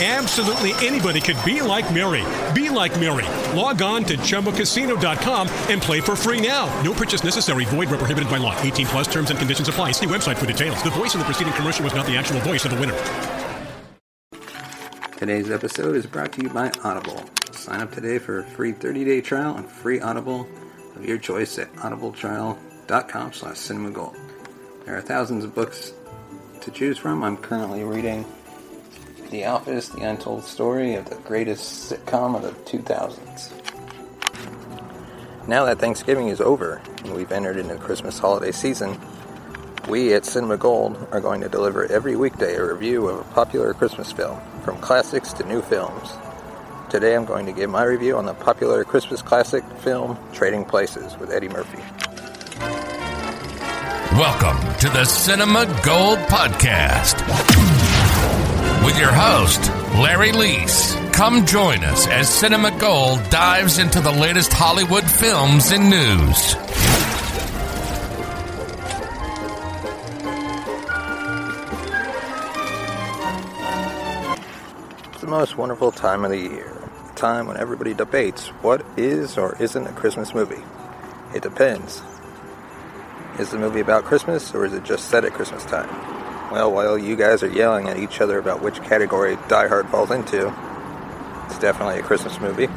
Absolutely anybody could be like Mary. Be like Mary. Log on to ChumbaCasino.com and play for free now. No purchase necessary. Void where prohibited by law. 18 plus terms and conditions apply. See website for details. The voice in the preceding commercial was not the actual voice of the winner. Today's episode is brought to you by Audible. Sign up today for a free 30-day trial and free Audible of your choice at audibletrial.com/cinemagold. There are thousands of books to choose from. I'm currently reading The Office, The Untold Story of the Greatest Sitcom of the 2000s. Now that Thanksgiving is over and we've entered into Christmas holiday season, we at Cinema Gold are going to deliver every weekday a review of a popular Christmas film, from classics to new films. Today I'm going to give my review on the popular Christmas classic film, Trading Places, with Eddie Murphy. Welcome to the Cinema Gold Podcast. With your host, Larry Lease. Come join us as Cinema Gold dives into the latest Hollywood films and news. It's the most wonderful time of the year. The time when everybody debates what is or isn't a Christmas movie. It depends. Is the movie about Christmas, or is it just set at Christmas time? Well, while you guys are yelling at each other about which category Die Hard falls into, it's definitely a Christmas movie.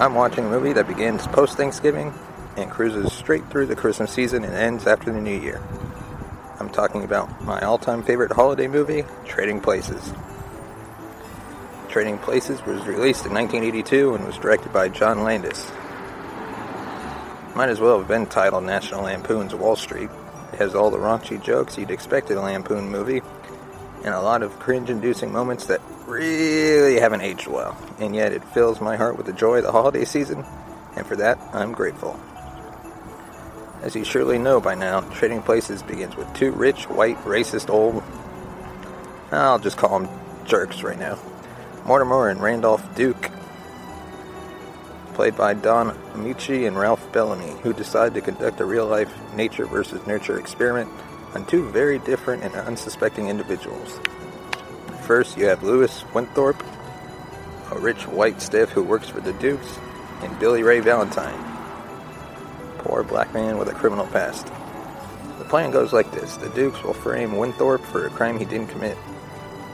I'm watching a movie that begins post-Thanksgiving and cruises straight through the Christmas season and ends after the New Year. I'm talking about my all-time favorite holiday movie, Trading Places. Trading Places was released in 1982 and was directed by John Landis. Might as well have been titled National Lampoon's Wall Street. It has all the raunchy jokes you'd expect in a Lampoon movie, and a lot of cringe-inducing moments that really haven't aged well, and yet it fills my heart with the joy of the holiday season, and for that, I'm grateful. As you surely know by now, Trading Places begins with two rich, white, racist old, I'll just call them jerks right now, Mortimer and Randolph Duke, played by Don Michi and Ralph Bellamy, who decide to conduct a real-life nature versus nurture experiment on two very different and unsuspecting individuals. First, you have Louis Winthorpe, a rich white stiff who works for the Dukes, and Billy Ray Valentine, poor black man with a criminal past. The plan goes like this. The Dukes will frame Winthorpe for a crime he didn't commit,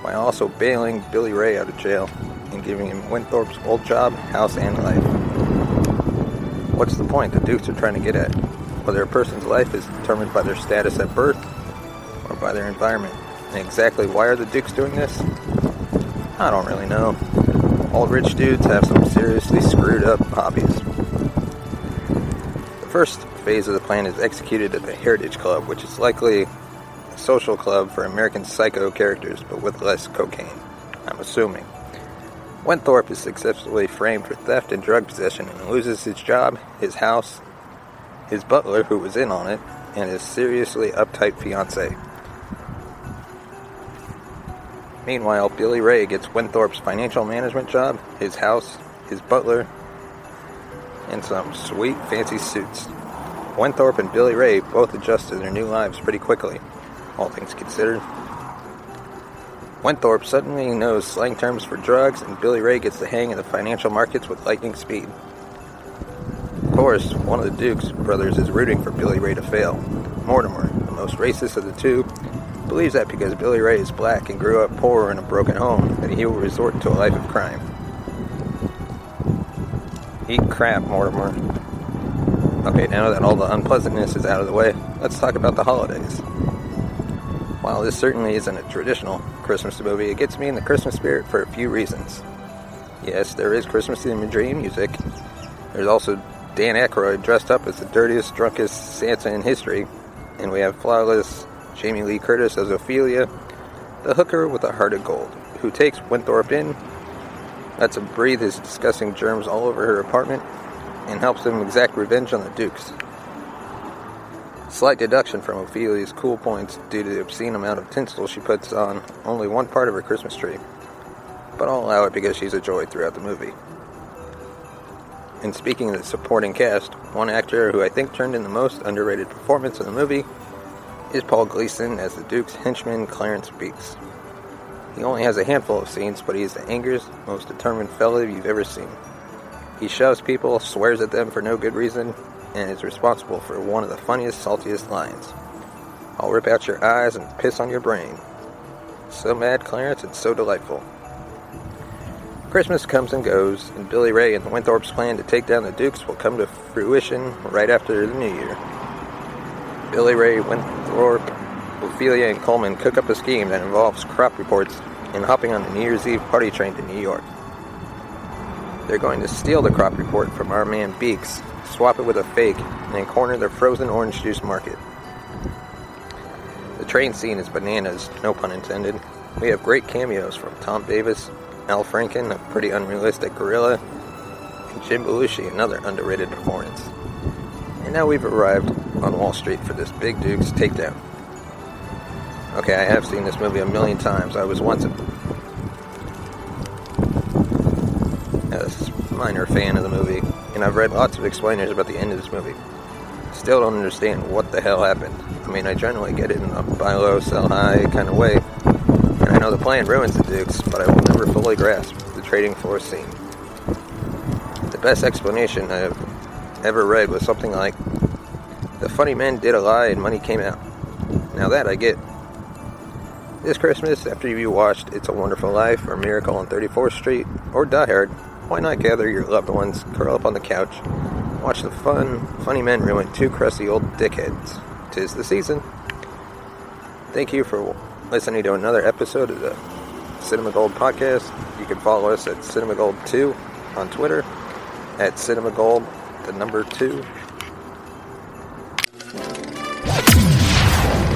while also bailing Billy Ray out of jail and giving him Winthorpe's old job, house, and life. What's the point the Dukes are trying to get at? Whether a person's life is determined by their status at birth or by their environment. And exactly why are the Dukes doing this? I don't really know. All rich dudes have some seriously screwed up hobbies. The first phase of the plan is executed at the Heritage Club, which is likely a social club for American Psycho characters, but with less cocaine, I'm assuming. Winthorpe is successfully framed for theft and drug possession and loses his job, his house, his butler who was in on it, and his seriously uptight fiancé. Meanwhile, Billy Ray gets Winthorpe's financial management job, his house, his butler, and some sweet fancy suits. Winthorpe and Billy Ray both adjust to their new lives pretty quickly, all things considered. Winthorpe suddenly knows slang terms for drugs, and Billy Ray gets the hang of the financial markets with lightning speed. Of course, one of the Duke's brothers is rooting for Billy Ray to fail. Mortimer, the most racist of the two, believes that because Billy Ray is black and grew up poor in a broken home, that he will resort to a life of crime. Eat crap, Mortimer. Okay, now that all the unpleasantness is out of the way, let's talk about the holidays. While this certainly isn't a traditional Christmas movie, it gets me in the Christmas spirit for a few reasons. Yes, there is Christmas imagery and music. There's also Dan Aykroyd dressed up as the dirtiest, drunkest Santa in history, and we have flawless Jamie Lee Curtis as Ophelia, the hooker with a heart of gold, who takes Winthorpe in, lets him breathe his disgusting germs all over her apartment, and helps him exact revenge on the Dukes. Slight deduction from Ophelia's cool points due to the obscene amount of tinsel she puts on only one part of her Christmas tree, but I'll allow it because she's a joy throughout the movie. And speaking of the supporting cast, one actor who I think turned in the most underrated performance in the movie is Paul Gleason as the Duke's henchman Clarence Beeks. He only has a handful of scenes, but he is the angriest, most determined fellow you've ever seen. He shoves people, swears at them for no good reason, and is responsible for one of the funniest, saltiest lines. I'll rip out your eyes and piss on your brain. So mad, Clarence, and so delightful. Christmas comes and goes, and Billy Ray and the Winthorpe's plan to take down the Dukes will come to fruition right after the New Year. Billy Ray, Winthorpe, Ophelia, and Coleman cook up a scheme that involves crop reports and hopping on the New Year's Eve party train to New York. They're going to steal the crop report from our man Beeks, swap it with a fake, and then corner the frozen orange juice market. The train scene is bananas, no pun intended. We have great cameos from Tom Davis, Al Franken, a pretty unrealistic gorilla, and Jim Belushi, another underrated performance. And now we've arrived on Wall Street for this Big Duke's takedown. Okay, I have seen this movie a million times. I was once a minor fan of the movie, and I've read lots of explainers about the end of this movie. Still don't understand what the hell happened. I mean, I generally get it in a buy low, sell high kind of way, and I know the plan ruins the Dukes, but I will never fully grasp the trading floor scene. The best explanation I have ever read was something like, the funny men did a lie and money came out. Now that I get. This Christmas, after you watched It's a Wonderful Life or Miracle on 34th Street or Die Hard, why not gather your loved ones, curl up on the couch, watch the funny men ruin two crusty old dickheads. 'Tis the season. Thank you for listening to another episode of the Cinema Gold podcast. You can follow us at Cinema Gold 2 on Twitter, at Cinema Gold, the number 2.